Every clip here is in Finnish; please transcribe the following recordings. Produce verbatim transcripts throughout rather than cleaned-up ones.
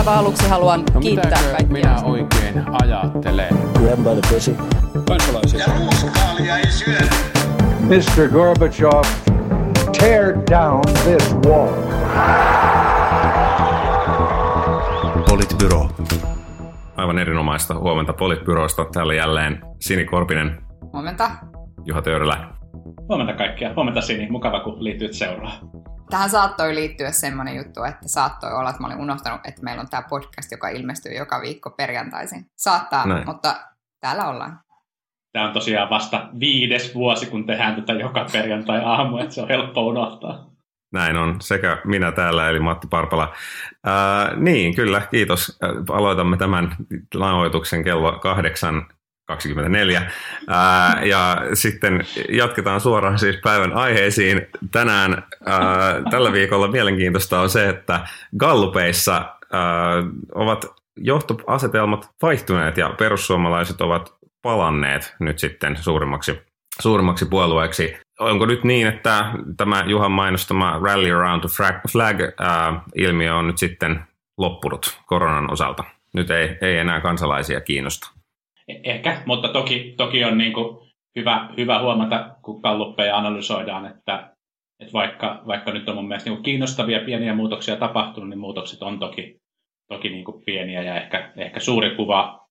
aivan aluksi haluan no, kiittää kaikkia. Minä oikein ajattelen? Kansalaisia. Ja ruuskaalia ei syödä. mister Gorbachev, tear down this wall. Politbyroo. Aivan erinomaista huomenta Politbyroosta. Täällä jälleen Sini Korpinen. Huomenta. Juha Töyrälä. Huomenta kaikkia. Huomenta Sini. Mukava, kun liityit seuraan. Tähän saattoi liittyä semmoinen juttu, että saattoi olla, että mä olin unohtanut, että meillä on tämä podcast, joka ilmestyy joka viikko perjantaisin. Saattaa, näin. Mutta täällä ollaan. Tämä on tosiaan vasta viides vuosi, kun tehdään tätä joka perjantai-aamu, että se on helppo unohtaa. Näin on. Sekä minä täällä, eli Matti Parpala. Ää, niin, kyllä, kiitos. Aloitamme tämän nauhoituksen kello kahdeksan. kaksikymmentäneljä. Ää, ja sitten jatketaan suoraan siis päivän aiheisiin. Tänään ää, tällä viikolla mielenkiintoista on se, että gallupeissa ää, ovat johtoasetelmat vaihtuneet ja perussuomalaiset ovat palanneet nyt sitten suurimmaksi, suurimmaksi puolueeksi. Onko nyt niin, että tämä Juhan mainostama Rally Around the Flag ää, ilmiö on nyt sitten loppunut koronan osalta? Nyt ei, ei enää kansalaisia kiinnosta. Ehkä, mutta toki, toki on niin kuin hyvä, hyvä huomata, kun galluppeja analysoidaan, että, että vaikka, vaikka nyt on mun mielestä niin kuin kiinnostavia pieniä muutoksia tapahtunut, niin muutokset on toki, toki niin kuin pieniä ja ehkä, ehkä suuri kuva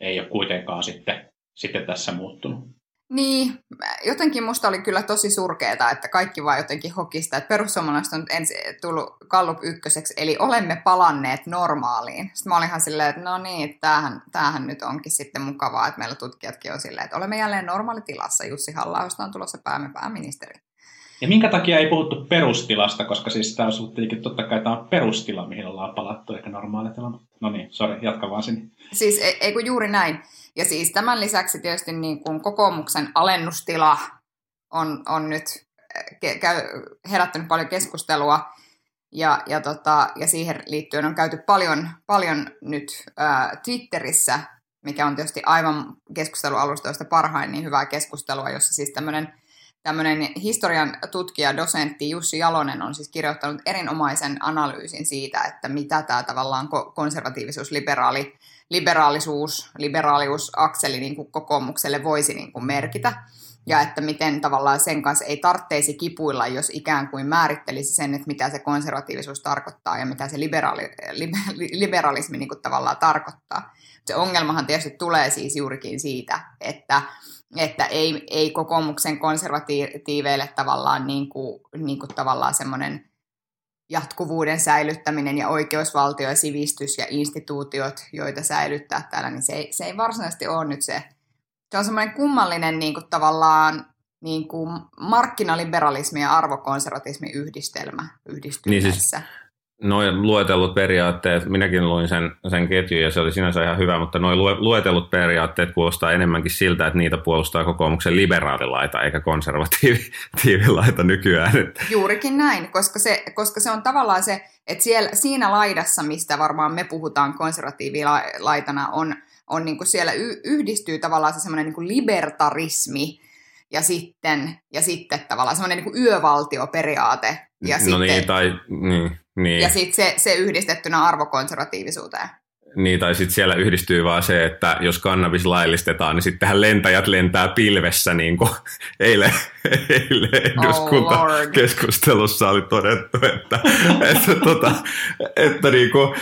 ei ole kuitenkaan sitten, sitten tässä muuttunut. Niin, jotenkin musta oli kyllä tosi surkeeta, että kaikki vaan jotenkin hokista, että perussuomalaiset on ensi tullut Gallup ykköseksi, eli olemme palanneet normaaliin. Sitten mä olinhan silleen, että no niin, tämähän, tämähän nyt onkin sitten mukavaa, että meillä tutkijatkin on silleen, että olemme jälleen normaalitilassa, Jussi Halla-ahosta on tulossa päämme pääministeri. Ja minkä takia ei puhuttu perustilasta, koska siis tämä on totta kai tämä on perustila, mihin ollaan palattu, eikä normaalitila. No niin, sori, jatka vaan sinne. Siis ei, ei kun juuri näin. Ja siis tämän lisäksi tietysti niin kuin kokoomuksen alennustila on, on nyt ke, käy, herättänyt paljon keskustelua ja, ja, tota, ja siihen liittyen on käyty paljon, paljon nyt ää, Twitterissä, mikä on tietysti aivan keskustelualustoista parhain, niin hyvää keskustelua, jossa siis tämmöinen Tämmöinen historian tutkija, dosentti Jussi Jalonen on siis kirjoittanut erinomaisen analyysin siitä, että mitä tämä tavallaan konservatiivisuus, liberaali, liberaalisuus, liberaaliusakseli niin kuin kokoomukselle voisi niin kuin merkitä. Ja että miten tavallaan sen kanssa ei tarvitsisi kipuilla, jos ikään kuin määrittelisi sen, että mitä se konservatiivisuus tarkoittaa ja mitä se liberaali, liberalismi niin kuin tavallaan tarkoittaa. Se ongelmahan tietysti tulee siis juurikin siitä, että että ei, ei kokoomuksen konservatiiveille tavallaan, niin kuin, niin kuin tavallaan semmoinen jatkuvuuden säilyttäminen ja oikeusvaltio ja sivistys ja instituutiot, joita säilyttää täällä, niin se ei, se ei varsinaisesti ole nyt se. Se on semmoinen kummallinen niin kuin tavallaan niin kuin markkinaliberalismi ja arvokonservatismin yhdistelmä yhdistyneessä. Niin siis noin luetellut periaatteet, minäkin luin sen, sen ketjun ja se oli sinänsä ihan hyvä, mutta noin luetellut periaatteet kuulostaa enemmänkin siltä, että niitä puolustaa kokoomuksen liberaalilaita eikä konservatiivilaita nykyään. Juurikin näin, koska se, koska se on tavallaan se, että siellä, siinä laidassa, mistä varmaan me puhutaan konservatiivilaitana, on, on niin kuin siellä yhdistyy tavallaan se semmoinen niin kuin libertarismi ja sitten, ja sitten tavallaan semmoinen niin kuin yövaltioperiaate. Ja no sitten, niin, tai niin. Niin. Ja sitten se, se yhdistettynä arvokonservatiivisuuteen. Niin, tai sitten siellä yhdistyy vaan se, että jos kannabis laillistetaan, niin sittenhän lentäjät lentää pilvessä, niin kuin eilen, eilen eduskuntakeskustelussa oli todettu, että, että, tota, että niin kuin,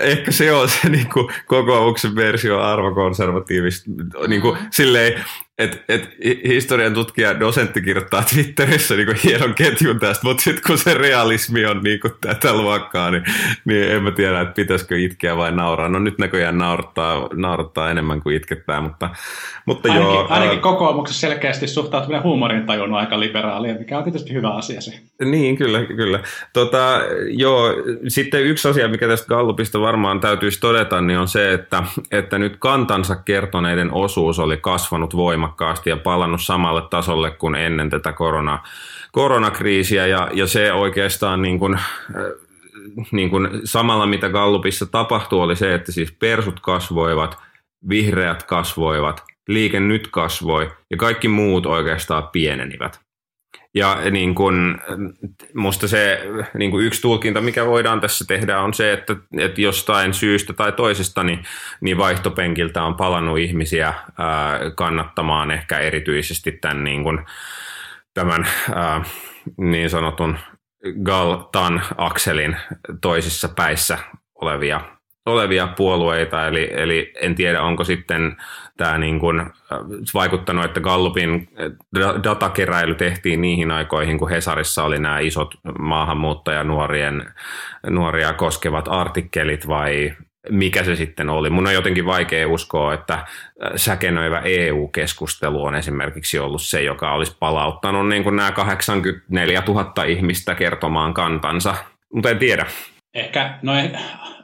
ehkä se on se niin kuin kokoomuksen versio arvokonservatiivista, niin kuin silleen, että et historian tutkija dosentti kirjoittaa Twitterissä niinku hienon ketjun tästä, mutta sitten kun se realismi on niinku tätä luokkaa, niin, niin en mä tiedä, että pitäisikö itkeä vai nauraa. No nyt näköjään naurattaa, naurattaa enemmän kuin itkettää, mutta, mutta ainakin, joo. Ainakin kokoomuksessa selkeästi suhtautuminen huumorintajuun on aika liberaalia, mikä on tietysti hyvä asia se. Niin, kyllä, kyllä. Tota, joo, sitten yksi asia, mikä tästä Gallupista varmaan täytyisi todeta, niin on se, että, että nyt kantansa kertoneiden osuus oli kasvanut voimakkaasti ja palannut samalle tasolle kuin ennen tätä korona, koronakriisiä ja, ja se oikeastaan niin kuin, niin kuin samalla mitä Gallupissa tapahtui oli se, että siis persut kasvoivat, vihreät kasvoivat, Liike Nyt kasvoi ja kaikki muut oikeastaan pienenivät. Ja niin kun, musta se niin kun yksi tulkinta, mikä voidaan tässä tehdä, on se, että, että jostain syystä tai toisesta niin, niin vaihtopenkiltä on palannut ihmisiä ää, kannattamaan ehkä erityisesti tämän, niin kun, tämän ää, niin sanotun Galtan akselin toisissa päissä olevia, olevia puolueita. Eli, eli en tiedä, onko sitten tämä niin kuin vaikuttanut, että Gallupin datakeräily tehtiin niihin aikoihin, kun Hesarissa oli nämä isot maahanmuuttajanuorien nuoria koskevat artikkelit, vai mikä se sitten oli. Mun on jotenkin vaikea uskoa, että säkenöivä E U-keskustelu on esimerkiksi ollut se, joka olisi palauttanut niin kuin nämä kahdeksankymmentäneljätuhatta ihmistä kertomaan kantansa, mutta en tiedä. Ehkä, no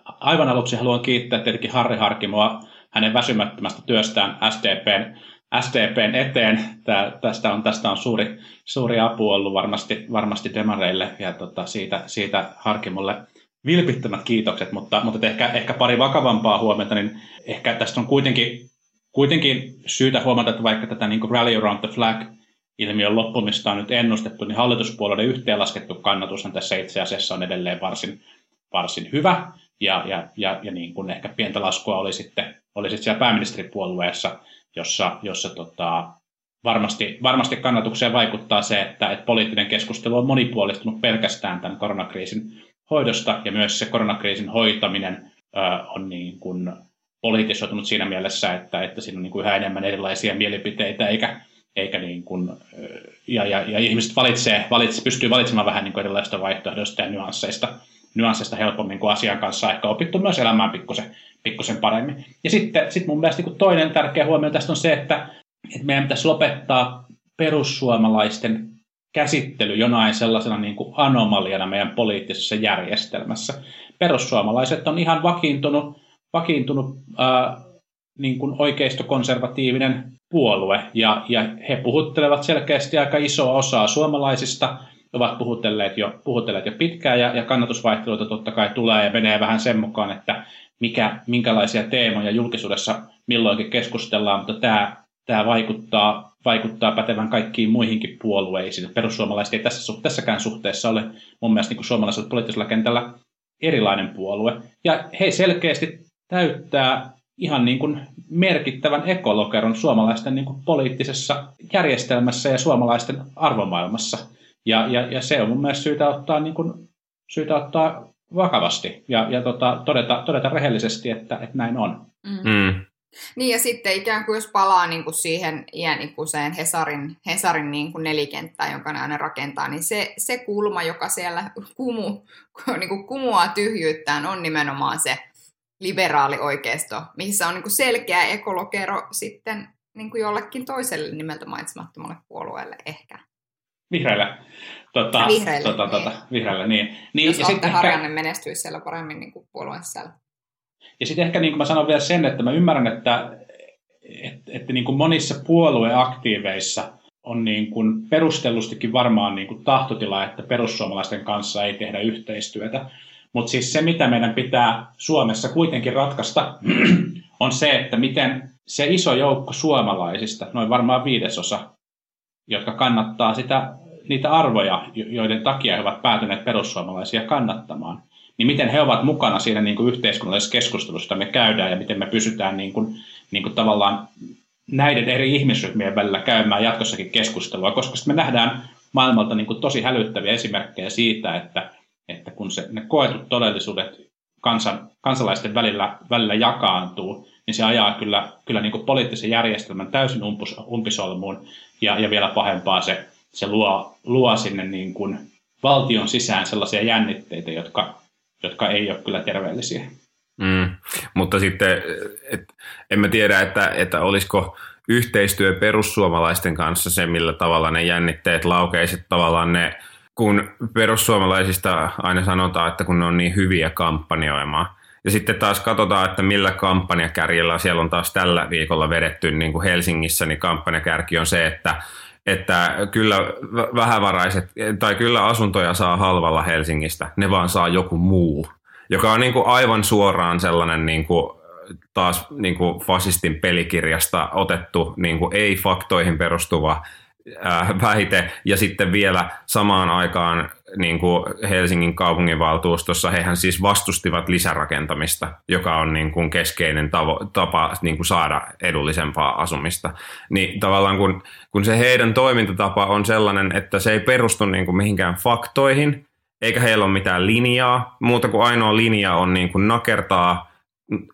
aivan aluksi haluan kiittää tietenkin Harri Harkimoa hänen väsymättömästä työstään S D P:n, S D P:n eteen. Tää, tästä on, tästä on suuri, suuri apu ollut varmasti, varmasti demareille, ja tota, siitä, siitä Harkimolle vilpittömät kiitokset, mutta, mutta ehkä, ehkä pari vakavampaa huomenta, niin ehkä tästä on kuitenkin, kuitenkin syytä huomata, että vaikka tätä niin kuin rally around the flag-ilmiön loppumista on nyt ennustettu, niin hallituspuolueiden yhteenlaskettu kannatushan tässä itse asiassa on edelleen varsin, varsin hyvä, ja, ja, ja, ja niin kuin ehkä pientä laskua oli sitten, oli sitten siellä pääministeripuolueessa, jossa, jossa tota, varmasti, varmasti kannatukseen vaikuttaa se, että, että poliittinen keskustelu on monipuolistunut pelkästään tämän koronakriisin hoidosta, ja myös se koronakriisin hoitaminen ö, on niin kuin politisoitunut siinä mielessä, että, että siinä on niin kuin yhä enemmän erilaisia mielipiteitä, eikä, eikä niin kuin, ja, ja, ja ihmiset valitsee, valitsee, pystyy valitsemaan vähän niin kuin erilaisista vaihtoehdoista ja nyansseista, nyansseista helpommin kuin asian kanssa, ehkä opittu myös elämään pikkusen, pikkusen paremmin. Ja sitten sit mun mielestä niin kuin toinen tärkeä huomio tästä on se, että, että meidän pitäisi lopettaa perussuomalaisten käsittely jonain sellaisena niin kuin anomaliana meidän poliittisessa järjestelmässä. Perussuomalaiset on ihan vakiintunut, vakiintunut ää, niin kuin oikeistokonservatiivinen puolue, ja, ja he puhuttelevat selkeästi aika isoa osaa suomalaisista, ovat puhutelleet jo, puhutelleet jo pitkään, ja, ja kannatusvaihteluita totta kai tulee ja menee vähän sen mukaan, että mikä, minkälaisia teemoja julkisuudessa milloinkin keskustellaan, mutta tämä, tämä vaikuttaa vaikuttaa pätevän kaikkiin muihinkin puolueisiin. Perussuomalaiset ei tässä, tässäkään suhteessa ole mun mielestä niin suomalaisella poliittisella kentällä erilainen puolue. Ja he selkeästi täyttää ihan niin kuin merkittävän ekolokeron suomalaisten niin kuin poliittisessa järjestelmässä ja suomalaisten arvomaailmassa. Ja, ja, ja se on mun mielestä syytä ottaa, niin kuin, syytä ottaa vakavasti ja, ja tota, todeta, todeta rehellisesti, että, että näin on. Mm. Niin, ja sitten ikään kuin jos palaa niin kuin siihen iänikuiseen Hesarin, Hesarin niin kuin nelikenttään, jonka ne aina rakentaa, niin se, se kulma, joka siellä kumu, niin kuin kumuaa tyhjyyttään, on nimenomaan se liberaali oikeisto, missä on niin kuin selkeä ekolokero sitten niin kuin jollekin toiselle nimeltä mainitsemattomalle puolueelle ehkä. Vihreillä. Tota, vihreillä, tota, niin. Tota, vihreillä, niin. niin jos Atte Harjanne ehkä menestyisi siellä paremmin niin kuin puolueen sisällä. Ja sitten ehkä niin kuin mä sanon vielä sen, että mä ymmärrän, että, että, että niin kuin monissa puolueaktiiveissa on niin kuin perustellustikin varmaan niin kuin tahtotila, että perussuomalaisten kanssa ei tehdä yhteistyötä. Mutta siis se, mitä meidän pitää Suomessa kuitenkin ratkaista, on se, että miten se iso joukko suomalaisista, noin varmaan viidesosa, jotka kannattaa sitä, niitä arvoja, joiden takia he ovat päätyneet perussuomalaisia kannattamaan, niin miten he ovat mukana siinä niin kuin yhteiskunnallisessa keskustelussa, jota me käydään, ja miten me pysytään niin kuin, niin kuin tavallaan näiden eri ihmisryhmien välillä käymään jatkossakin keskustelua, koska sitten me nähdään maailmalta niin kuin tosi hälyttäviä esimerkkejä siitä, että, että kun se, ne koetut todellisuudet kansan, kansalaisten välillä, välillä jakaantuu, niin se ajaa kyllä, kyllä niin kuin poliittisen järjestelmän täysin umpus, umpisolmuun, ja, ja vielä pahempaa se, se luo, luo sinne niin kuin valtion sisään sellaisia jännitteitä, jotka jotka ei ole kyllä terveellisiä. Mm, mutta sitten et, en mä tiedä, että, että olisiko yhteistyö perussuomalaisten kanssa se, millä tavalla ne jännitteet laukeiset tavallaan ne, kun perussuomalaisista aina sanotaan, että kun ne on niin hyviä kampanjoimaan. Ja sitten taas katsotaan, että millä kampanjakärjellä, siellä on taas tällä viikolla vedetty niin kuin Helsingissä, niin kampanjakärki on se, että että kyllä vähävaraiset, tai kyllä asuntoja saa halvalla Helsingistä, ne vaan saa joku muu, joka on niin kuin aivan suoraan sellainen niin kuin taas niin kuin fasistin pelikirjasta otettu, niin kuin ei-faktoihin perustuva väite, ja sitten vielä samaan aikaan niin kuin Helsingin kaupunginvaltuustossa hehän siis vastustivat lisärakentamista, joka on niin kuin keskeinen tavo- tapa niin kuin saada edullisempaa asumista. Niin tavallaan kun, kun se heidän toimintatapa on sellainen, että se ei perustu niin kuin mihinkään faktoihin, eikä heillä ole mitään linjaa, muuta kuin ainoa linja on niin kuin nakertaa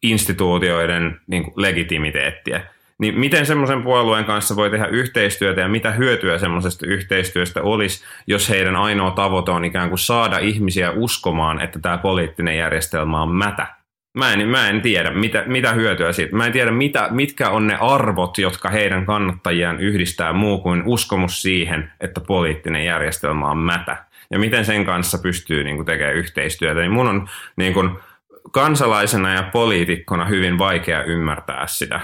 instituutioiden niin kuin legitimiteettiä. Niin miten semmoisen puolueen kanssa voi tehdä yhteistyötä ja mitä hyötyä semmoisesta yhteistyöstä olisi, jos heidän ainoa tavoite on ikään kuin saada ihmisiä uskomaan, että tämä poliittinen järjestelmä on mätä? Mä en, mä en tiedä, mitä, mitä hyötyä siitä. Mä en tiedä, mitä, mitkä on ne arvot, jotka heidän kannattajiaan yhdistää muu kuin uskomus siihen, että poliittinen järjestelmä on mätä. Ja miten sen kanssa pystyy niin kuin tekemään yhteistyötä. Niin mun on niin kuin kansalaisena ja poliitikkona hyvin vaikea ymmärtää sitä.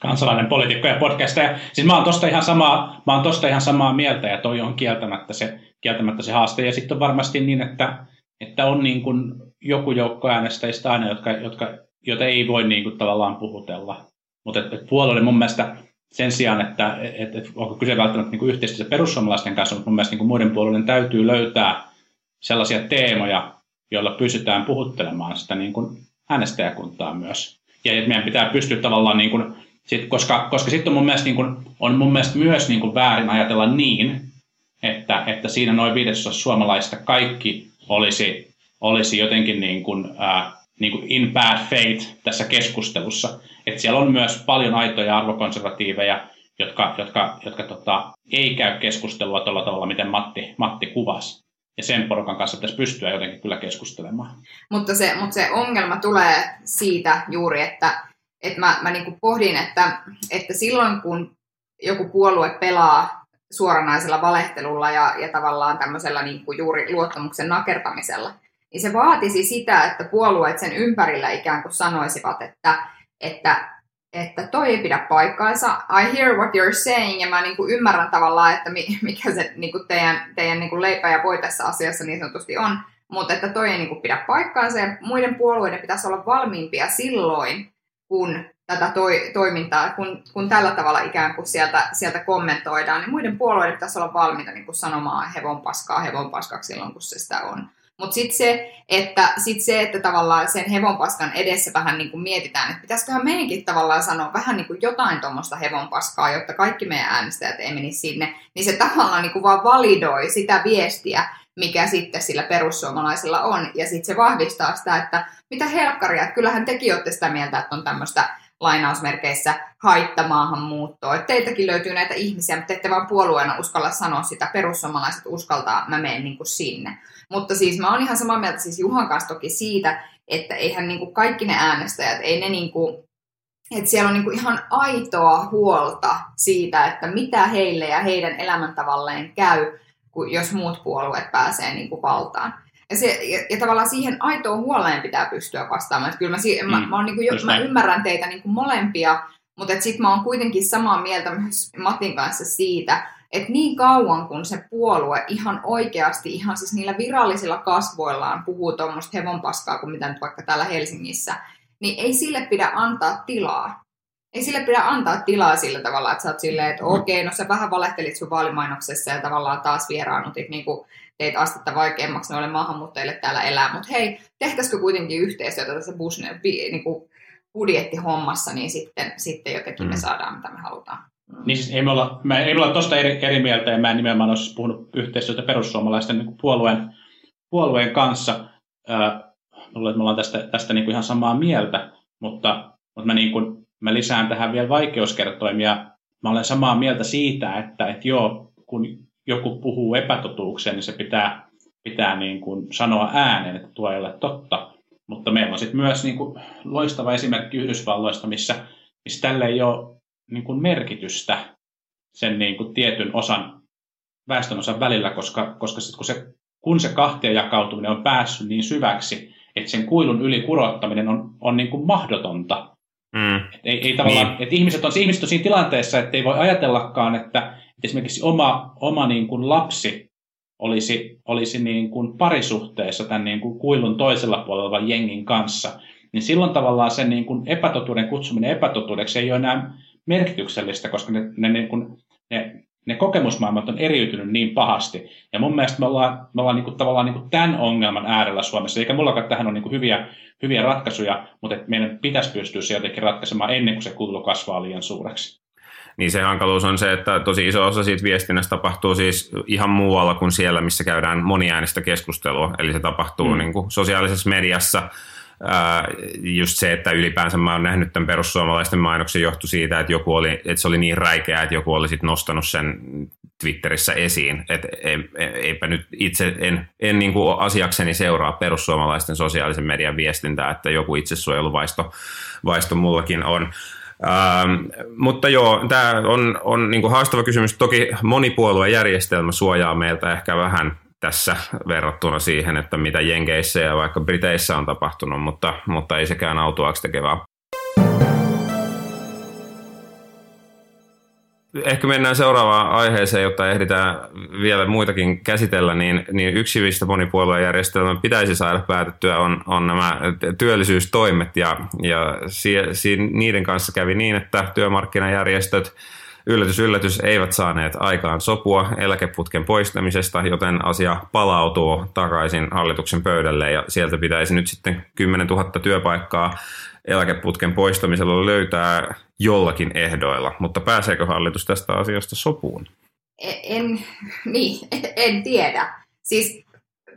Kansalainen poliitikko ja podcastaja. Siis mä oon tosta ihan samaa, mä oon tosta ihan samaa mieltä ja toi on kieltämättä se, kieltämättä se haaste. Ja sitten on varmasti niin, että, että on niin kuin joku joukko äänestäjistä aina, jotka, jotka, joita ei voi niin kuin tavallaan puhutella. Mutta puolueelle mun mielestä sen sijaan, että et, et, onko kyse välttämättä niin kuin yhteistyössä perussuomalaisten kanssa, mutta mun mielestä niin kuin muiden puolueiden täytyy löytää sellaisia teemoja, joilla pystytään puhuttelemaan sitä niin kuin äänestäjäkuntaa myös. Ja meidän pitää pystyä tavallaan niin kuin Sit, koska koska sitten on mun mielestä, niin kun, on mun mielestä myös niin kun väärin ajatella niin, että, että siinä noin viidesosa suomalaisista kaikki olisi, olisi jotenkin niin kun, ää, niin kun in bad faith tässä keskustelussa. Et siellä on myös paljon aitoja arvokonservatiiveja, jotka, jotka, jotka tota, ei käy keskustelua tuolla tavalla, miten Matti, Matti kuvasi. Ja sen porukan kanssa pitäisi pystyä jotenkin kyllä keskustelemaan. Mutta se, mutta se ongelma tulee siitä juuri, että Et mä mä niinku pohdin, että, että silloin kun joku puolue pelaa suoranaisella valehtelulla ja, ja tavallaan tämmöisellä niinku juuri luottamuksen nakertamisella, niin se vaatisi sitä, että puolueet sen ympärillä ikään kuin sanoisivat, että, että, että toi ei pidä paikkaansa, I hear what you're saying, ja mä niinku ymmärrän tavallaan, että mikä se niinku teidän, teidän niinku leipä ja voi tässä asiassa niin sanotusti on, mutta että toi ei niinku pidä paikkaansa, ja muiden puolueiden pitäisi olla valmiimpia silloin, kun tätä toi, toimintaa, kun, kun tällä tavalla ikään kuin sieltä, sieltä kommentoidaan, niin muiden puolueiden pitäisi olla valmiita niin kuin sanomaan hevon paskaa hevon paskaksi silloin, kun se sitä on. Mutta sitten se, että, sit se, että tavallaan sen hevon paskan edessä vähän niin kuin mietitään, että pitäisiköhän meidänkin tavallaan sanoa vähän niin kuin jotain tuommoista hevon paskaa, jotta kaikki meidän äänestäjät ei menisi sinne, niin se tavallaan niin kuin vaan validoi sitä viestiä, mikä sitten sillä perussuomalaisilla on. Ja sitten se vahvistaa sitä, että mitä helkkaria, että kyllähän tekin olette sitä mieltä, että on tämmöistä lainausmerkeissä haittamaahanmuuttoa. Että teiltäkin löytyy näitä ihmisiä, mutta ette vaan puolueena uskalla sanoa sitä. Perussuomalaiset uskaltaa, mä menen niin kuin sinne. Mutta siis mä oon ihan samaa mieltä siis Juhan kanssa toki siitä, että eihän niin kuin kaikki ne äänestäjät, ei ne niin kuin, että siellä on niin kuin ihan aitoa huolta siitä, että mitä heille ja heidän elämäntavalleen käy, jos muut puolueet pääsee niin kuin valtaan. Ja, se, ja, ja tavallaan siihen aitoon huoleen pitää pystyä vastaamaan. Että kyllä mä, si- mm, mä, mä, on niin kuin jo, mä ymmärrän teitä niin kuin molempia, mutta sitten mä oon kuitenkin samaa mieltä myös Matin kanssa siitä, että niin kauan kun se puolue ihan oikeasti, ihan siis niillä virallisilla kasvoillaan puhuu tuommoista hevonpaskaa kuin mitä nyt vaikka täällä Helsingissä, niin ei sille pidä antaa tilaa. Ei sille pidä antaa tilaa sillä tavalla, että sä oot silleen, että okei, no sä vähän valehtelit sun vaalimainoksessa ja tavallaan taas vieraannutit, niin kuin teit astetta vaikeammaksi noille maahanmuuttajille täällä elää. Mutta hei, tehtäisikö kuitenkin yhteistyötä tässä business, niin kuin budjettihommassa, niin sitten, sitten jotenkin me saadaan, mitä me halutaan. Niin siis ei me olla, mä, ei me olla tosta eri, eri mieltä, ja mä en nimenomaan ole siis puhunut yhteistyötä perussuomalaisten niin kuin puolueen, puolueen kanssa. Äh, luulen, että me ollaan tästä, tästä niin kuin ihan samaa mieltä, mutta, mutta mä niin kuin mä lisään tähän vielä vaikeuskertoimia. Mä olen samaa mieltä siitä, että, että joo, kun joku puhuu epätotuukseen, niin se pitää, pitää niin kuin sanoa ääneen, että tuo ei ole totta. Mutta meillä on sitten myös niin kuin loistava esimerkki Yhdysvalloista, missä, missä tälle ei ole niin kuin merkitystä sen niin kuin tietyn osan, väestönosan välillä, koska, koska sit kun, se, kun se kahtia jakautuminen on päässyt niin syväksi, että sen kuilun yli kurottaminen on, on niin kuin mahdotonta. Mm. Et ei, ei tavallaan, niin. Et ihmiset, on, ihmiset on siinä tilanteessa, että ei voi ajatellakaan, että, että esimerkiksi oma, oma niin kuin lapsi olisi, olisi niin kuin parisuhteessa tämän niin kuin kuilun toisella puolella olevan jengin kanssa, niin silloin tavallaan sen niin kuin epätotuuden kutsuminen epätotuudeksi ei ole enää merkityksellistä, koska ne, ne, niin kuin, ne, Ne kokemusmaailmat on eriytynyt niin pahasti. Ja mun mielestä me ollaan, me ollaan niinku, tavallaan niinku tämän ongelman äärellä Suomessa. Eikä mullakaan tähän ole niinku hyviä, hyviä ratkaisuja, mutta meidän pitäisi pystyä se jotenkin ratkaisemaan ennen kuin se kuilu kasvaa liian suureksi. Niin se hankaluus on se, että tosi iso osa siitä viestinnästä tapahtuu siis ihan muualla kuin siellä, missä käydään moniäänistä keskustelua. Eli se tapahtuu mm. niin kuin sosiaalisessa mediassa. Just se, että ylipäänsä mä oon nähnyt tämän perussuomalaisten mainoksen johtu siitä, että, joku oli, että se oli niin räikeä, että joku oli sit nostanut sen Twitterissä esiin. Että eipä nyt itse, en, en niin kuin asiakseni seuraa perussuomalaisten sosiaalisen median viestintää, että joku itsesuojeluvaisto vaisto mullakin on. Ähm, mutta joo, tämä on, on niin kuin haastava kysymys. Toki monipuoluejärjestelmä suojaa meiltä ehkä vähän tässä verrattuna siihen, että mitä Jenkeissä ja vaikka Briteissä on tapahtunut, mutta, mutta ei sekään autuaaksi tekevää. Ehkä mennään seuraavaan aiheeseen, jotta ehditään vielä muitakin käsitellä, niin, niin yksi mistä monipuoluejärjestelmän pitäisi saada päätettyä on, on nämä työllisyystoimet ja, ja si, si, niiden kanssa kävi niin, että työmarkkinajärjestöt yllätys, yllätys eivät saaneet aikaan sopua eläkeputken poistamisesta, joten asia palautuu takaisin hallituksen pöydälle ja sieltä pitäisi nyt sitten kymmenentuhatta työpaikkaa eläkeputken poistamisella löytää jollakin ehdoilla, mutta pääseekö hallitus tästä asiasta sopuun? En, en, niin, en tiedä. Siis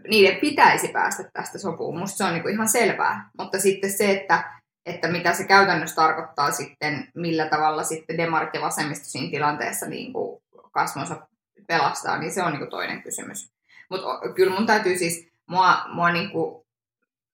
niiden pitäisi päästä tästä sopuun, musta se on niinku ihan selvää, mutta sitten se, että että mitä se käytännössä tarkoittaa sitten, millä tavalla sitten demarit ja vasemmisto siinä tilanteessa niin kuin kasvonsa pelastaa, niin se on niin kuin toinen kysymys. Mutta kyllä mun täytyy siis, mua, mua niin kuin,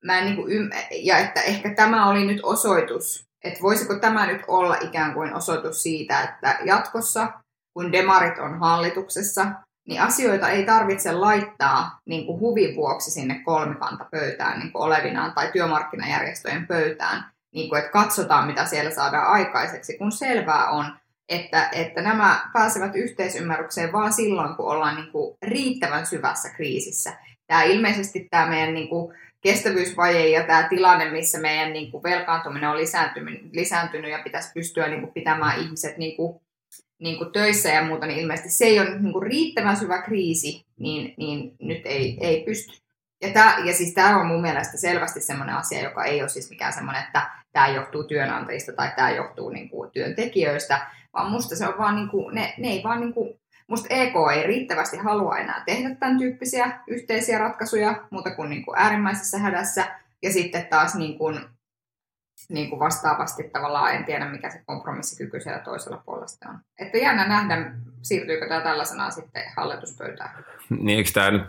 mä en niin kuin ymmär... ja että ehkä tämä oli nyt osoitus, että voisiko tämä nyt olla ikään kuin osoitus siitä, että jatkossa, kun demarit on hallituksessa, niin asioita ei tarvitse laittaa niin kuin huvin vuoksi sinne kolmikantapöytään niin kuin olevinaan tai työmarkkinajärjestöjen pöytään, niin kuin, että katsotaan, mitä siellä saadaan aikaiseksi, kun selvää on, että, että nämä pääsevät yhteisymmärrykseen vaan silloin, kun ollaan niin kuin riittävän syvässä kriisissä. Tämä ilmeisesti tämä meidän niin kuin kestävyysvaje ja tämä tilanne, missä meidän niin kuin velkaantuminen on lisääntynyt ja pitäisi pystyä niin kuin pitämään ihmiset niin kuin, niin kuin töissä ja muuta, niin ilmeisesti se ei ole niin kuin riittävän syvä kriisi, niin, niin nyt ei, ei pysty. Ja, tää, ja siis tämä on mun mielestä selvästi semmoinen asia, joka ei ole siis mikään semmoinen, että tämä johtuu työnantajista tai tämä johtuu niinku työntekijöistä, vaan musta se on vaan niinku, ne, ne ei vaan niinku, musta E K ei riittävästi halua enää tehdä tämän tyyppisiä yhteisiä ratkaisuja muuta kuin niinku äärimmäisessä hädässä. Ja sitten taas niinku, niinku vastaavasti tavallaan en tiedä, mikä se kompromissikyky siellä toisella puolesta on. Että jännä nähdä, siirtyykö tämä tällaisenaan sitten hallituspöytään. Niin eikö tämä nyt,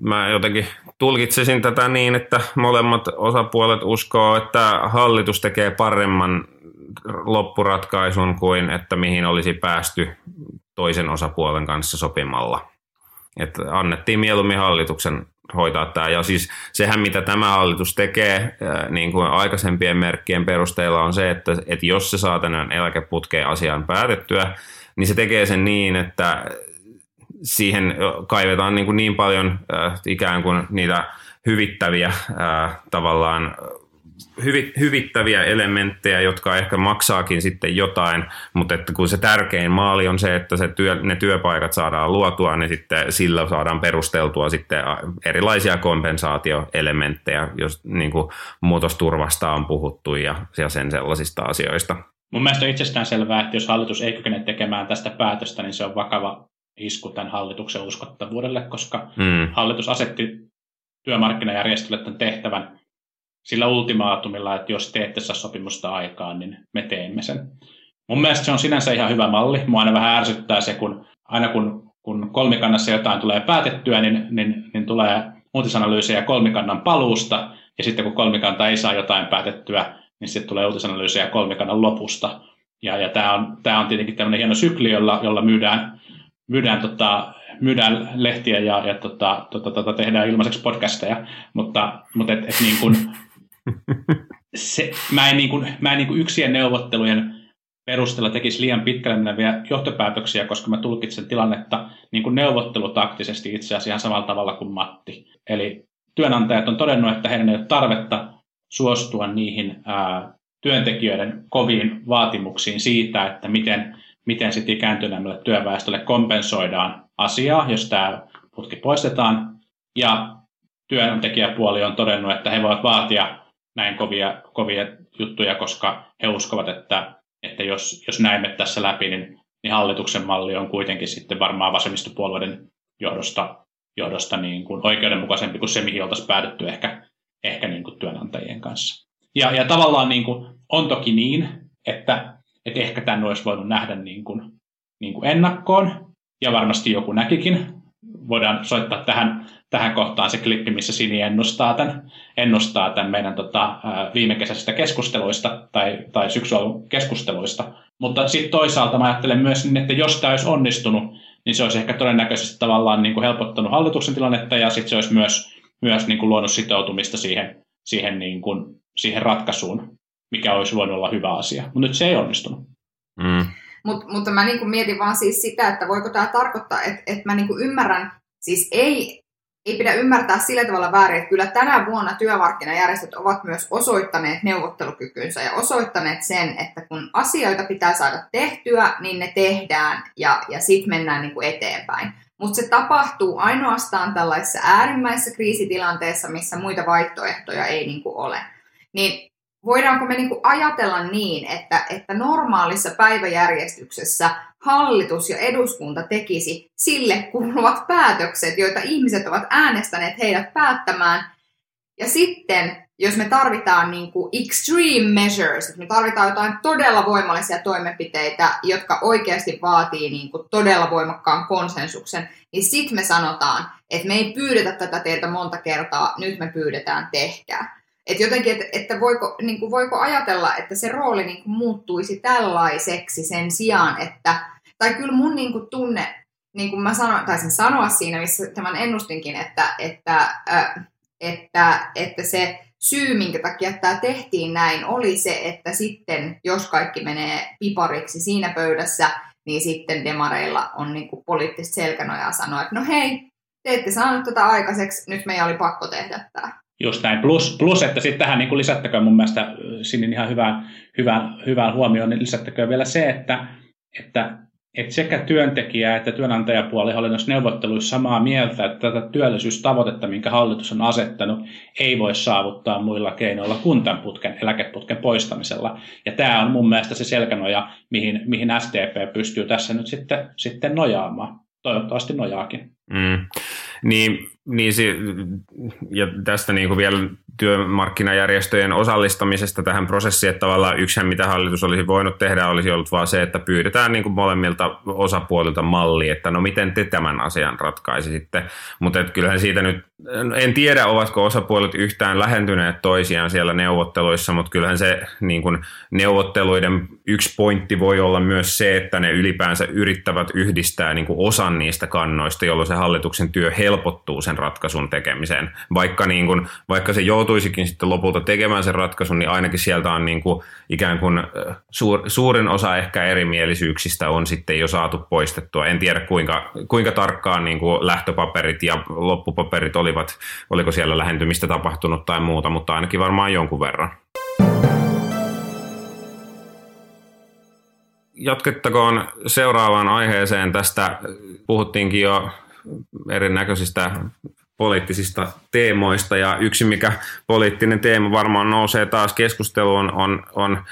mä jotenkin tulkitsisin tätä niin, että molemmat osapuolet uskoo, että hallitus tekee paremman loppuratkaisun kuin että mihin olisi päästy toisen osapuolen kanssa sopimalla. Että annettiin mieluummin hallituksen hoitaa tämä. Ja siis sehän, mitä tämä hallitus tekee, niin kuin aikaisempien merkkien perusteella on se, että, että jos se saa tänään eläkeputkeen asiaan päätettyä, niin se tekee sen niin, että siihen kaivetaan niin, kuin niin paljon äh, ikään kuin niitä hyvittäviä äh, tavallaan hyvi, hyvittäviä elementtejä, jotka ehkä maksaakin sitten jotain, mutta että kun se tärkein maali on se, että se työ, ne työpaikat saadaan luotua, niin sitten sillä saadaan perusteltua sitten erilaisia kompensaatioelementtejä, jos niin kuin muutosturvasta on puhuttu ja, ja sen sellaisista asioista. Mun mielestä on itsestään selvää, että jos hallitus ei kykene tekemään tästä päätöstä, niin se on vakava isku tämän hallituksen uskottavuudelle, koska mm. hallitus asetti työmarkkinajärjestölle tämän tehtävän sillä ultimaatumilla, että jos te ette saa sopimusta aikaan, niin me teemme sen. Mun mielestä se on sinänsä ihan hyvä malli. Mua aina vähän ärsyttää se, kun aina kun, kun kolmikannassa jotain tulee päätettyä, niin, niin, niin tulee uutisanalyysejä kolmikannan paluusta, ja sitten kun kolmikanta ei saa jotain päätettyä, niin sitten tulee uutisanalyysejä kolmikannan lopusta. Ja, ja tämä on, on tietenkin tämmöinen hieno sykli, jolla, jolla myydään, myydään, tota, myydään lehtiä ja, ja tota, tota, tota, tehdään ilmaiseksi podcasteja, mutta, mutta et, et niin kun, se, mä en, niin kun, mä en niin kun yksien neuvottelujen perusteella tekisi liian pitkälle meneviä johtopäätöksiä, koska mä tulkitsen tilannetta niin kun neuvottelutaktisesti itse asiassa ihan samalla tavalla kuin Matti. Eli työnantajat on todennut, että heidän ei ole tarvetta suostua niihin ää, työntekijöiden koviin vaatimuksiin siitä, että miten, miten sitten ikääntyneemmälle työväestölle kompensoidaan asiaa, jos tämä putki poistetaan. Ja työntekijäpuoli on todennut, että he voivat vaatia näin kovia, kovia juttuja, koska he uskovat, että, että jos, jos näemme tässä läpi, niin, niin hallituksen malli on kuitenkin sitten varmaan vasemmistopuolueiden johdosta, johdosta niin kuin oikeudenmukaisempi kuin se, mihin oltaisiin päädytty ehkä, ehkä niin kuin työnantajien kanssa. Ja, ja tavallaan niin kuin on toki niin, että, että ehkä tämän olisi voinut nähdä niin kuin, niin kuin ennakkoon, ja varmasti joku näkikin. Voidaan soittaa tähän, tähän kohtaan se klippi, missä Sini ennustaa tämän, ennustaa tämän meidän tota, viime kesäisistä keskusteluista tai, tai syksyalun keskusteluista. Mutta sitten toisaalta mä ajattelen myös niin, että jos tämä olisi onnistunut, niin se olisi ehkä todennäköisesti tavallaan niin kuin helpottanut hallituksen tilannetta ja sitten se olisi myös, myös niin kuin luonut sitoutumista siihen, siihen, niin kuin, siihen ratkaisuun, mikä olisi voinut olla hyvä asia. Mutta nyt se ei onnistunut. Mm. Mut, mutta mä niinku mietin vaan siis sitä, että voiko tämä tarkoittaa, että, että mä niinku ymmärrän, siis ei, ei pidä ymmärtää sillä tavalla väärin, että kyllä tänä vuonna työmarkkinajärjestöt ovat myös osoittaneet neuvottelukykynsä ja osoittaneet sen, että kun asioita pitää saada tehtyä, niin ne tehdään ja, ja sitten mennään niinku eteenpäin. Mutta se tapahtuu ainoastaan tällaisessa äärimmäisessä kriisitilanteessa, missä muita vaihtoehtoja ei niinku ole. Niin voidaanko me niinku ajatella niin, että, että normaalissa päiväjärjestyksessä hallitus ja eduskunta tekisi sille kuuluvat päätökset, joita ihmiset ovat äänestäneet heidät päättämään. Ja sitten, jos me tarvitaan niinku extreme measures, että me tarvitaan jotain todella voimallisia toimenpiteitä, jotka oikeasti vaatii niinku todella voimakkaan konsensuksen, niin sitten me sanotaan, että me ei pyydetä tätä teiltä monta kertaa, nyt me pyydetään tehkää. Että jotenkin, että, että voiko, niin kuin, voiko ajatella, että se rooli niin kuin, muuttuisi tällaiseksi sen sijaan, että, tai kyllä mun niin kuin, tunne, niin kuin mä sano, taisin sanoa siinä, missä tämän ennustinkin, että, että, äh, että, että se syy, minkä takia tämä tehtiin näin, oli se, että sitten, jos kaikki menee pipariksi siinä pöydässä, niin sitten demareilla on niin kuin, poliittista selkänojaa sanoa, että no hei, te ette saanut tätä aikaiseksi, nyt meidän oli pakko tehdä tämä. Just näin. Plus, plus että sitten tähän niin lisättäköön mun mielestä Sinin ihan hyvään, hyvään, hyvään huomioon, niin lisättäköön vielä se, että, että, että sekä työntekijä että työnantajapuoli oli noissa neuvotteluissa samaa mieltä, että tätä työllisyystavoitetta, minkä hallitus on asettanut, ei voi saavuttaa muilla keinoilla kuin tämän putken, eläkeputken poistamisella. Ja tämä on mun mielestä se selkänoja, mihin, mihin S D P pystyy tässä nyt sitten, sitten nojaamaan. Toivottavasti nojaakin. Mm. Niin, niin se, ja tästä niin kuin vielä työmarkkinajärjestöjen osallistamisesta tähän prosessiin, että tavallaan yksihän mitä hallitus olisi voinut tehdä olisi ollut vaan se, että pyydetään niin kuin molemmilta osapuolilta malli, että no miten te tämän asian ratkaisitte, mutta kyllähän siitä nyt, en tiedä ovatko osapuolet yhtään lähentyneet toisiaan siellä neuvotteluissa, mutta kyllähän se niin kuin neuvotteluiden yksi pointti voi olla myös se, että ne ylipäänsä yrittävät yhdistää niin kuin osan niistä kannoista, jolloin se hallituksen työ helpottuu sen ratkaisun tekemiseen. Vaikka, niin kun, vaikka se joutuisikin sitten lopulta tekemään sen ratkaisun, niin ainakin sieltä on niin kuin ikään kuin suur, suurin osa ehkä erimielisyyksistä on sitten jo saatu poistettua. En tiedä kuinka, kuinka tarkkaan niin kuin lähtöpaperit ja loppupaperit olivat, oliko siellä lähentymistä tapahtunut tai muuta, mutta ainakin varmaan jonkun verran. Jatkettakoon seuraavaan aiheeseen. Tästä puhuttiinkin jo erinäköisistä poliittisista teemoista, ja yksi mikä poliittinen teema varmaan nousee taas keskusteluun on, on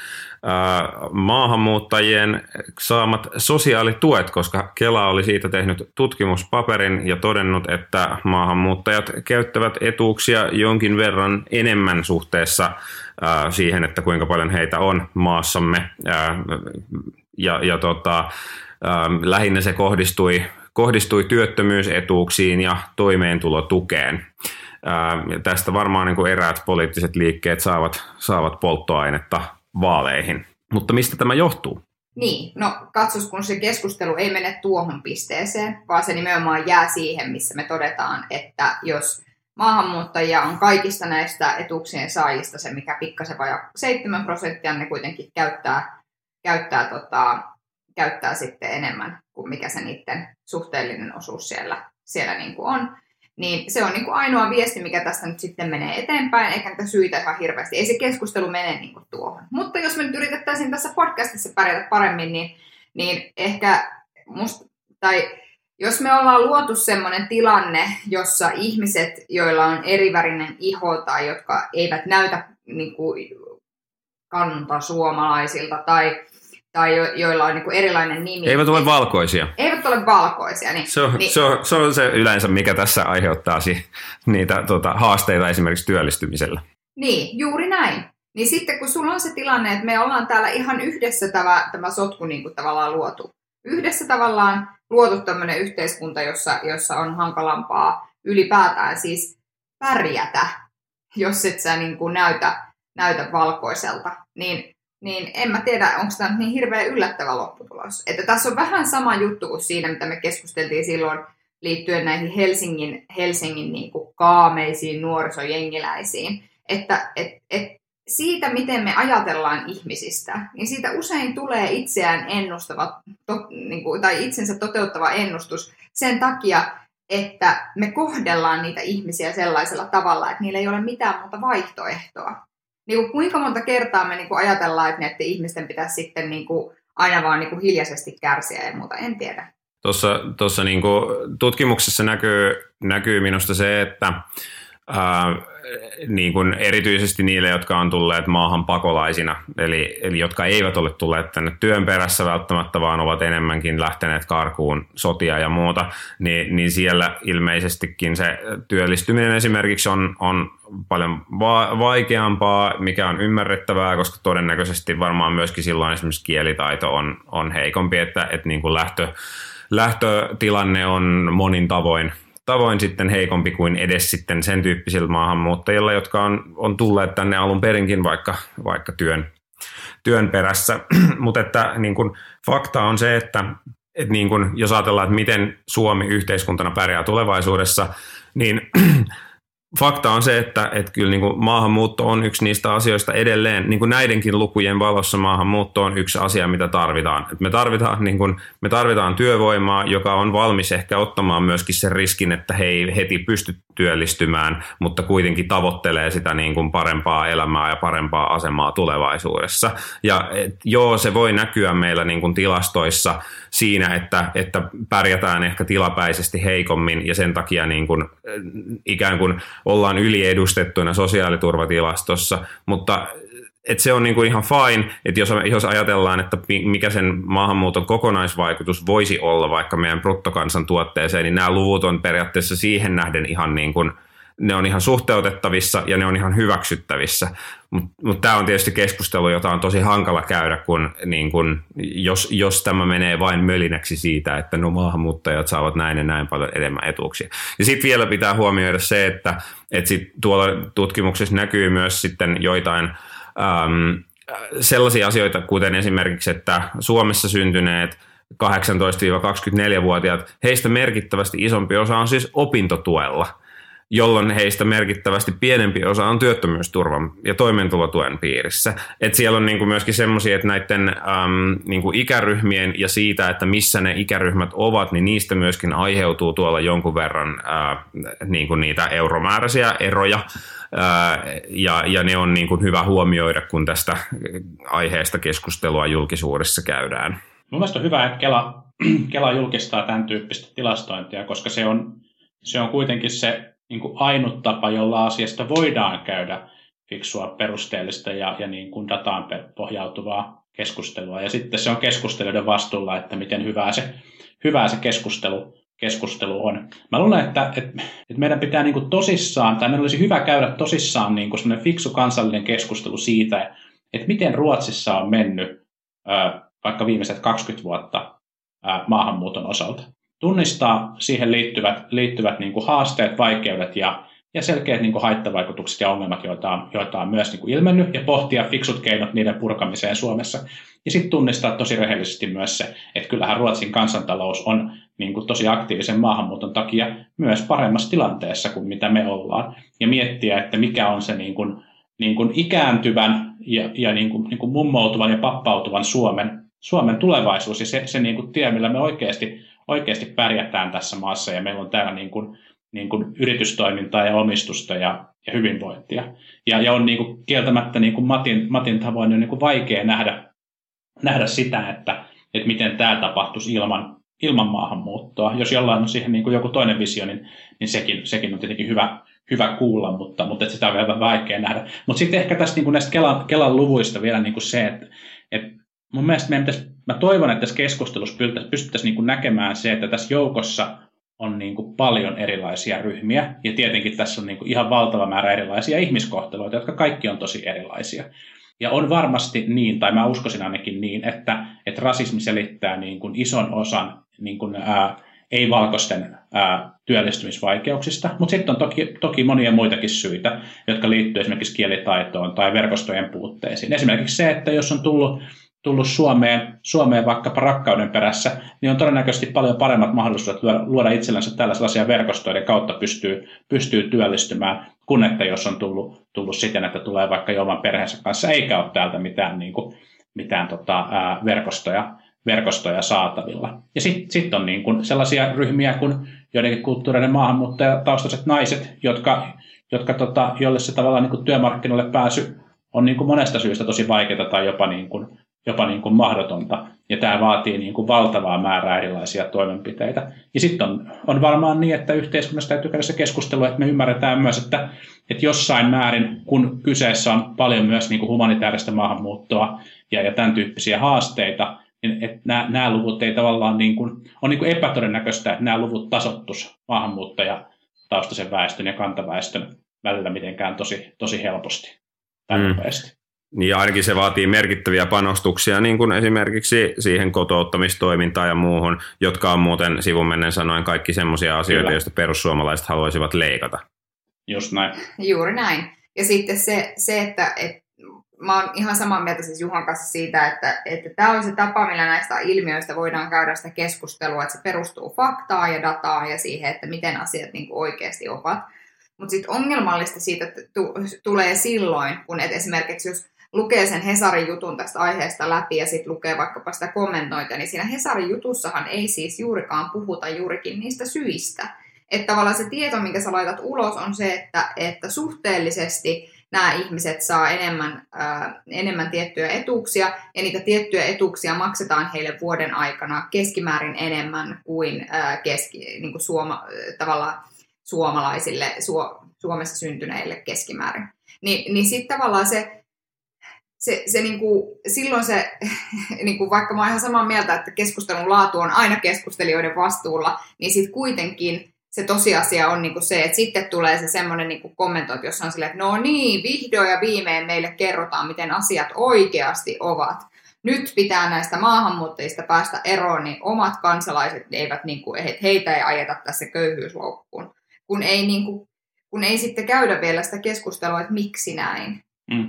ää, maahanmuuttajien saamat sosiaalituet, koska Kela oli siitä tehnyt tutkimuspaperin ja todennut, että maahanmuuttajat käyttävät etuuksia jonkin verran enemmän suhteessa ää, siihen, että kuinka paljon heitä on maassamme, ää, ja, ja tota, ää, lähinnä se kohdistui kohdistui työttömyysetuuksiin ja toimeentulotukeen. Ää, tästä varmaan niin kuin eräät poliittiset liikkeet saavat, saavat polttoainetta vaaleihin. Mutta mistä tämä johtuu? Niin, no katsos, kun se keskustelu ei mene tuohon pisteeseen, vaan se nimenomaan jää siihen, missä me todetaan, että jos maahanmuuttajia on kaikista näistä etuuksien saajista se, mikä pikkasen vajaa seitsemän prosenttia, ne kuitenkin käyttää, käyttää, tota, käyttää sitten enemmän kuin mikä se niiden suhteellinen osuus siellä, siellä niin kuin on, niin se on niin kuin ainoa viesti, mikä tästä nyt sitten menee eteenpäin, eikä niitä syitä ihan hirveästi. Ei se keskustelu mene niin kuin tuohon. Mutta jos me nyt yritettäisiin tässä podcastissa pärjätä paremmin, niin, niin ehkä musta, tai jos me ollaan luotu semmoinen tilanne, jossa ihmiset, joilla on erivärinen iho tai jotka eivät näytä niin kuin kantasuomalaisilta tai, tai jo, joilla on niin kuin erilainen nimi. Eivät ole valkoisia. Eivät ole valkoisia. Niin, se, on, niin, se, on, se on se yleensä, mikä tässä aiheuttaa niitä tota, haasteita esimerkiksi työllistymisellä. Niin, juuri näin. Niin sitten kun sulla on se tilanne, että me ollaan täällä ihan yhdessä tämä, tämä sotku niin kuin tavallaan luotu. Yhdessä tavallaan luotu tämmöinen yhteiskunta, jossa, jossa on hankalampaa ylipäätään siis pärjätä, jos et sä niin kuin näytä, näytä valkoiselta. Niin, niin en mä tiedä, onko tämä niin hirveän yllättävä lopputulos. Että tässä on vähän sama juttu kuin siinä, mitä me keskusteltiin silloin liittyen näihin Helsingin, Helsingin niin kuin kaameisiin nuorisojengiläisiin. Että et, et siitä, miten me ajatellaan ihmisistä, niin siitä usein tulee itseään ennustava to, niin kuin, tai itsensä toteuttava ennustus sen takia, että me kohdellaan niitä ihmisiä sellaisella tavalla, että niillä ei ole mitään muuta vaihtoehtoa. Niin kuin, kuinka monta kertaa me niin kuin, ajatellaan, että näiden ihmisten pitäisi sitten niin kuin, aina vaan niin kuin, hiljaisesti kärsiä ja muuta, en tiedä. Tuossa, tuossa niin kuin, tutkimuksessa näkyy, näkyy minusta se, että äh, niin kuin erityisesti niille, jotka on tulleet maahan pakolaisina, eli, eli jotka eivät ole tulleet tänne työn perässä välttämättä, vaan ovat enemmänkin lähteneet karkuun sotia ja muuta, niin, niin siellä ilmeisestikin se työllistyminen esimerkiksi on, on paljon va- vaikeampaa, mikä on ymmärrettävää, koska todennäköisesti varmaan myöskin silloin esimerkiksi kielitaito on, on heikompi, että, että niin kuin lähtö, lähtötilanne on monin tavoin tavoin sitten heikompi kuin edes sitten sen tyyppisillä maahanmuuttajilla, jotka on, on tulleet tänne alun perinkin vaikka, vaikka työn, työn perässä. Mutta että niin kun, fakta on se, että et niin kun, jos ajatellaan, että miten Suomi yhteiskuntana pärjää tulevaisuudessa, niin fakta on se, että et kyllä niin kun, maahanmuutto on yksi niistä asioista edelleen. Niin kun näidenkin lukujen valossa maahanmuutto on yksi asia, mitä tarvitaan. Et me, tarvitaan niin kun, me tarvitaan työvoimaa, joka on valmis ehkä ottamaan myöskin sen riskin, että he ei heti pysty työllistymään, mutta kuitenkin tavoittelee sitä niin kun parempaa elämää ja parempaa asemaa tulevaisuudessa. Ja et, joo, se voi näkyä meillä niin kun tilastoissa siinä, että, että pärjätään ehkä tilapäisesti heikommin ja sen takia niin kun, ikään kuin ollaan yliedustettuina sosiaaliturvatilastossa, mutta et se on niinku ihan fine, että jos, jos ajatellaan, että mikä sen maahanmuuton kokonaisvaikutus voisi olla vaikka meidän bruttokansantuotteeseen, niin nämä luvut on periaatteessa siihen nähden ihan niin kuin, ne on ihan suhteutettavissa ja ne on ihan hyväksyttävissä. Mutta mut tämä on tietysti keskustelu, jota on tosi hankala käydä, kun, niin kun, jos, jos tämä menee vain mölinäksi siitä, että no maahanmuuttajat saavat näin ja näin paljon enemmän etuuksia. Ja sitten vielä pitää huomioida se, että et sit tuolla tutkimuksessa näkyy myös sitten joitain äm, sellaisia asioita, kuten esimerkiksi, että Suomessa syntyneet kahdeksantoista kaksikymmentäneljä-vuotiaat, heistä merkittävästi isompi osa on siis opintotuella, jolloin heistä merkittävästi pienempi osa on työttömyysturvan ja toimeentulotuen piirissä. Et siellä on niinku myöskin semmoisia, että näiden äm, niinku ikäryhmien ja siitä, että missä ne ikäryhmät ovat, niin niistä myöskin aiheutuu tuolla jonkun verran ää, niinku niitä euromääräisiä eroja. Ää, ja, ja ne on niinku hyvä huomioida, kun tästä aiheesta keskustelua julkisuudessa käydään. Mun mielestä on hyvä, että Kela, Kela julkistaa tämän tyyppistä tilastointia, koska se on, se on kuitenkin se niin kuin ainut tapa, jolla asiasta voidaan käydä fiksua, perusteellista ja, ja niin kuin dataan pohjautuvaa keskustelua. Ja sitten se on keskustelijoiden vastuulla, että miten hyvää se, hyvää se keskustelu, keskustelu on. Mä luulen, että, että, että meidän pitää niin kuin tosissaan, tai meidän olisi hyvä käydä tosissaan niin kuin sellainen fiksu kansallinen keskustelu siitä, että miten Ruotsissa on mennyt vaikka viimeiset kaksikymmentä vuotta maahanmuuton osalta. Tunnistaa siihen liittyvät, liittyvät niin kuin haasteet, vaikeudet ja, ja selkeät niin kuin haittavaikutukset ja ongelmat, joita on, joita on myös niin kuin ilmennyt, ja pohtia fiksut keinot niiden purkamiseen Suomessa. Ja sitten tunnistaa tosi rehellisesti myös se, että kyllähän Ruotsin kansantalous on niin kuin tosi aktiivisen maahanmuuton takia myös paremmassa tilanteessa kuin mitä me ollaan. Ja miettiä, että mikä on se niin kuin, niin kuin ikääntyvän ja, ja niin kuin, niin kuin mummoutuvan ja pappautuvan Suomen, Suomen tulevaisuus ja se, se niin kuin tie, millä me oikeasti oikeasti pärjätään tässä maassa ja meillä on täällä niin kuin, niin kuin yritystoimintaa ja omistusta ja, ja hyvinvointia. Ja, ja on niin kuin kieltämättä niin kuin Matin, Matin tavoin niin kuin vaikea nähdä, nähdä sitä, että, että miten tämä tapahtuisi ilman, ilman maahanmuuttoa. Jos jollain on siihen niin kuin joku toinen visio, niin, niin sekin, sekin on tietenkin hyvä, hyvä kuulla, mutta, mutta että sitä on vähän vaikea nähdä. Mutta sitten ehkä tästä, niin kuin näistä Kelan, Kelan luvuista vielä niin kuin se, että, että mun mielestä meidän pitäisi, mä toivon, että tässä keskustelussa pystyttäisiin niin kuin näkemään se, että tässä joukossa on niin kuin paljon erilaisia ryhmiä, ja tietenkin tässä on niin kuin ihan valtava määrä erilaisia ihmiskohteluita, jotka kaikki on tosi erilaisia. Ja on varmasti niin, tai mä uskoisin ainakin niin, että, että rasismi selittää niin kuin ison osan niin kuin, ää, ei-valkoisten ää, työllistymisvaikeuksista, mutta sitten on toki, toki monia muitakin syitä, jotka liittyy esimerkiksi kielitaitoon tai verkostojen puutteisiin. Esimerkiksi se, että jos on tullut tullut Suomeen, Suomeen vaikkapa rakkauden perässä, niin on todennäköisesti paljon paremmat mahdollisuudet luoda, luoda itsellensä tällaisia verkostoiden kautta pystyy, pystyy työllistymään, kun että jos on tullut, tullut siten, että tulee vaikka jo oman perheensä kanssa, eikä ole täältä mitään, niin kuin, mitään tota, ää, verkostoja, verkostoja saatavilla. Ja sitten sit on niin kuin sellaisia ryhmiä kuin joidenkin kulttuureiden maahanmuuttajataustaiset naiset, jotka, jotka tota, jolle se tavallaan niin kuin työmarkkinoille pääsy on niin kuin monesta syystä tosi vaikeaa tai jopa niin kuin jopa niin kuin mahdotonta, ja tämä vaatii niin kuin valtavaa määrää erilaisia toimenpiteitä. Ja sitten on, on varmaan niin, että yhteiskunnassa täytyy käydä se keskustelu, että me ymmärretään myös, että, että jossain määrin, kun kyseessä on paljon myös niin kuin humanitaarista maahanmuuttoa ja, ja tämän tyyppisiä haasteita, niin että nämä, nämä luvut ei tavallaan, niin kuin, on niin kuin epätodennäköistä, että nämä luvut tasoittuisi maahanmuuttajataustaisen väestön ja kantaväestön välillä mitenkään tosi, tosi helposti tai nopeasti. Mm. Niin ainakin se vaatii merkittäviä panostuksia niin kuin esimerkiksi siihen kotouttamistoimintaan ja muuhun, jotka on muuten sivumennen sanoen kaikki semmoisia asioita, Kyllä. joista perussuomalaiset haluaisivat leikata. Just näin. Juuri näin. Ja sitten se, se että et, mä oon ihan samaa mieltä siis Juhan kanssa siitä, että että tämä on se tapa, millä näistä ilmiöistä voidaan käydä sitä keskustelua, että se perustuu faktaan ja dataan ja siihen, että miten asiat niin kuin oikeasti ovat. Mutta sitten ongelmallista siitä tu- tulee silloin, kun et esimerkiksi jos lukee sen Hesarin jutun tästä aiheesta läpi ja sitten lukee vaikkapa sitä kommentointia, niin siinä Hesarin jutussahan ei siis juurikaan puhuta juurikin niistä syistä. Että tavallaan se tieto, minkä sä laitat ulos, on se, että, että suhteellisesti nämä ihmiset saa enemmän, ää, enemmän tiettyjä etuuksia, ja niitä tiettyjä etuuksia maksetaan heille vuoden aikana keskimäärin enemmän kuin, ää, keski, niin kuin suoma, tavallaan suomalaisille, su, Suomessa syntyneille keskimäärin. Ni, niin sitten tavallaan se Se, se niinku, silloin se, niinku, vaikka mä oon ihan samaa mieltä, että keskustelun laatu on aina keskustelijoiden vastuulla, niin sitten kuitenkin se tosiasia on niinku se, että sitten tulee se semmoinen niinku kommentointi, jossa on silleen, että no niin, vihdoin ja viimein meille kerrotaan, miten asiat oikeasti ovat. Nyt pitää näistä maahanmuuttajista päästä eroon, niin omat kansalaiset eivät, niinku, heitä ei ajeta tässä köyhyysloukkuun, kun ei, niinku, kun ei sitten käydä vielä sitä keskustelua, että miksi näin. Mm.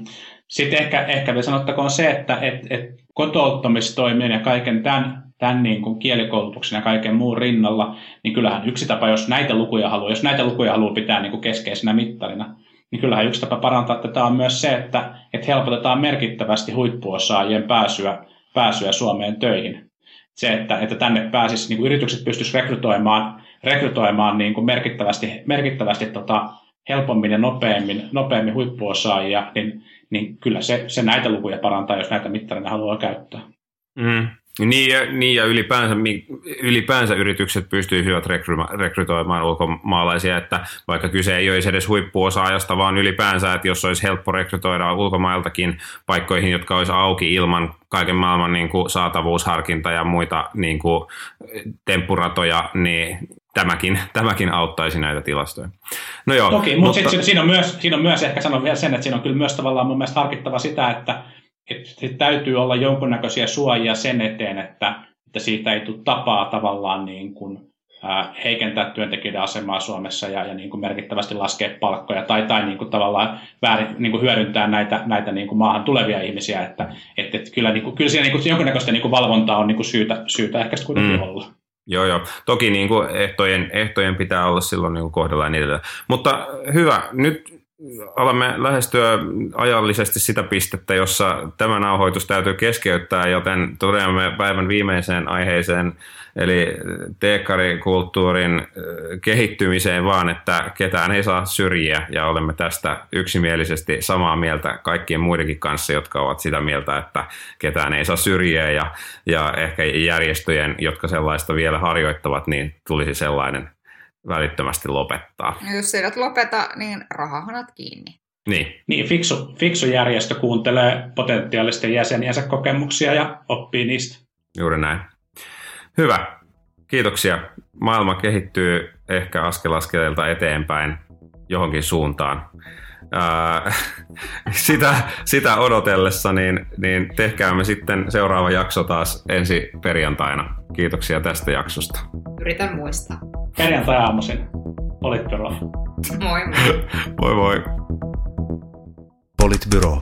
Sitten ehkä, ehkä vielä sanottakoon se, että et, et kotouttamistoimien ja kaiken tämän, tämän niin kuin kielikoulutuksen ja kaiken muun rinnalla, niin kyllähän yksi tapa, jos näitä lukuja haluaa, jos näitä lukuja haluaa pitää niin kuin keskeisenä mittarina, niin kyllähän yksi tapa parantaa tätä on myös se, että et helpotetaan merkittävästi huippuosaajien pääsyä, pääsyä Suomeen töihin. Se, että, että tänne pääsisi, niin kuin yritykset pystyisivät rekrytoimaan, rekrytoimaan niin kuin merkittävästi, merkittävästi tota, helpommin ja nopeammin, nopeammin huippuosaajia, niin, niin kyllä se, se näitä lukuja parantaa, jos näitä mittarina haluaa käyttää. Mm. Niin ja, niin ja ylipäänsä, ylipäänsä yritykset pystyisivät rekrytoimaan ulkomaalaisia, että vaikka kyse ei olisi edes huippuosaajasta, vaan ylipäänsä, että jos olisi helppo rekrytoida ulkomailtakin paikkoihin, jotka olisi auki ilman kaiken maailman niin kuin saatavuusharkinta ja muita niin kuin temppuratoja, niin Tämäkin, tämäkin auttaisi näitä tilastoja. No joo, Toki, mutta, mutta... Sit, siinä, on myös, siinä on myös, ehkä sanon vielä sen, että siinä on kyllä myös tavallaan mun mielestä harkittava sitä, että, että täytyy olla jonkunnäköisiä suojia sen eteen, että, että siitä ei tule tapaa tavallaan niin kuin, ää, heikentää työntekijöiden asemaa Suomessa ja, ja niin kuin merkittävästi laskea palkkoja tai, tai niin kuin tavallaan väärin, niin kuin hyödyntää näitä, näitä niin kuin maahan tulevia ihmisiä. Että, että, että kyllä, niin kuin, kyllä siinä niin kuin, jonkunnäköistä niin kuin valvontaa on niin kuin syytä, syytä ehkä kuitenkin mm. olla. Joo, joo. Toki niin kuin ehtojen, ehtojen pitää olla silloin niin kuin kohdellaan niitä. Mutta hyvä, nyt alamme lähestyä ajallisesti sitä pistettä, jossa tämä nauhoitus täytyy keskeyttää, joten tulemme päivän viimeiseen aiheeseen, eli teekkarikulttuurin kehittymiseen vaan, että ketään ei saa syrjiä, ja olemme tästä yksimielisesti samaa mieltä kaikkien muidenkin kanssa, jotka ovat sitä mieltä, että ketään ei saa syrjiä, ja, ja ehkä järjestöjen, jotka sellaista vielä harjoittavat, niin tulisi sellainen välittömästi lopettaa. No jos eivät lopeta, niin rahahanat kiinni. Niin, niin fiksu, fiksu järjestö kuuntelee potentiaalisten jäseniensä kokemuksia ja oppii niistä. Juuri näin. Hyvä. Kiitoksia. Maailma kehittyy ehkä askel askeleelta eteenpäin johonkin suuntaan. Ää, sitä, sitä odotellessa, niin, niin tehkäämme sitten seuraava jakso taas ensi perjantaina. Kiitoksia tästä jaksosta. Yritän muistaa. Perjantai-aamuisin. Politbyroo. Moi moi. Moi moi. Politbyroo.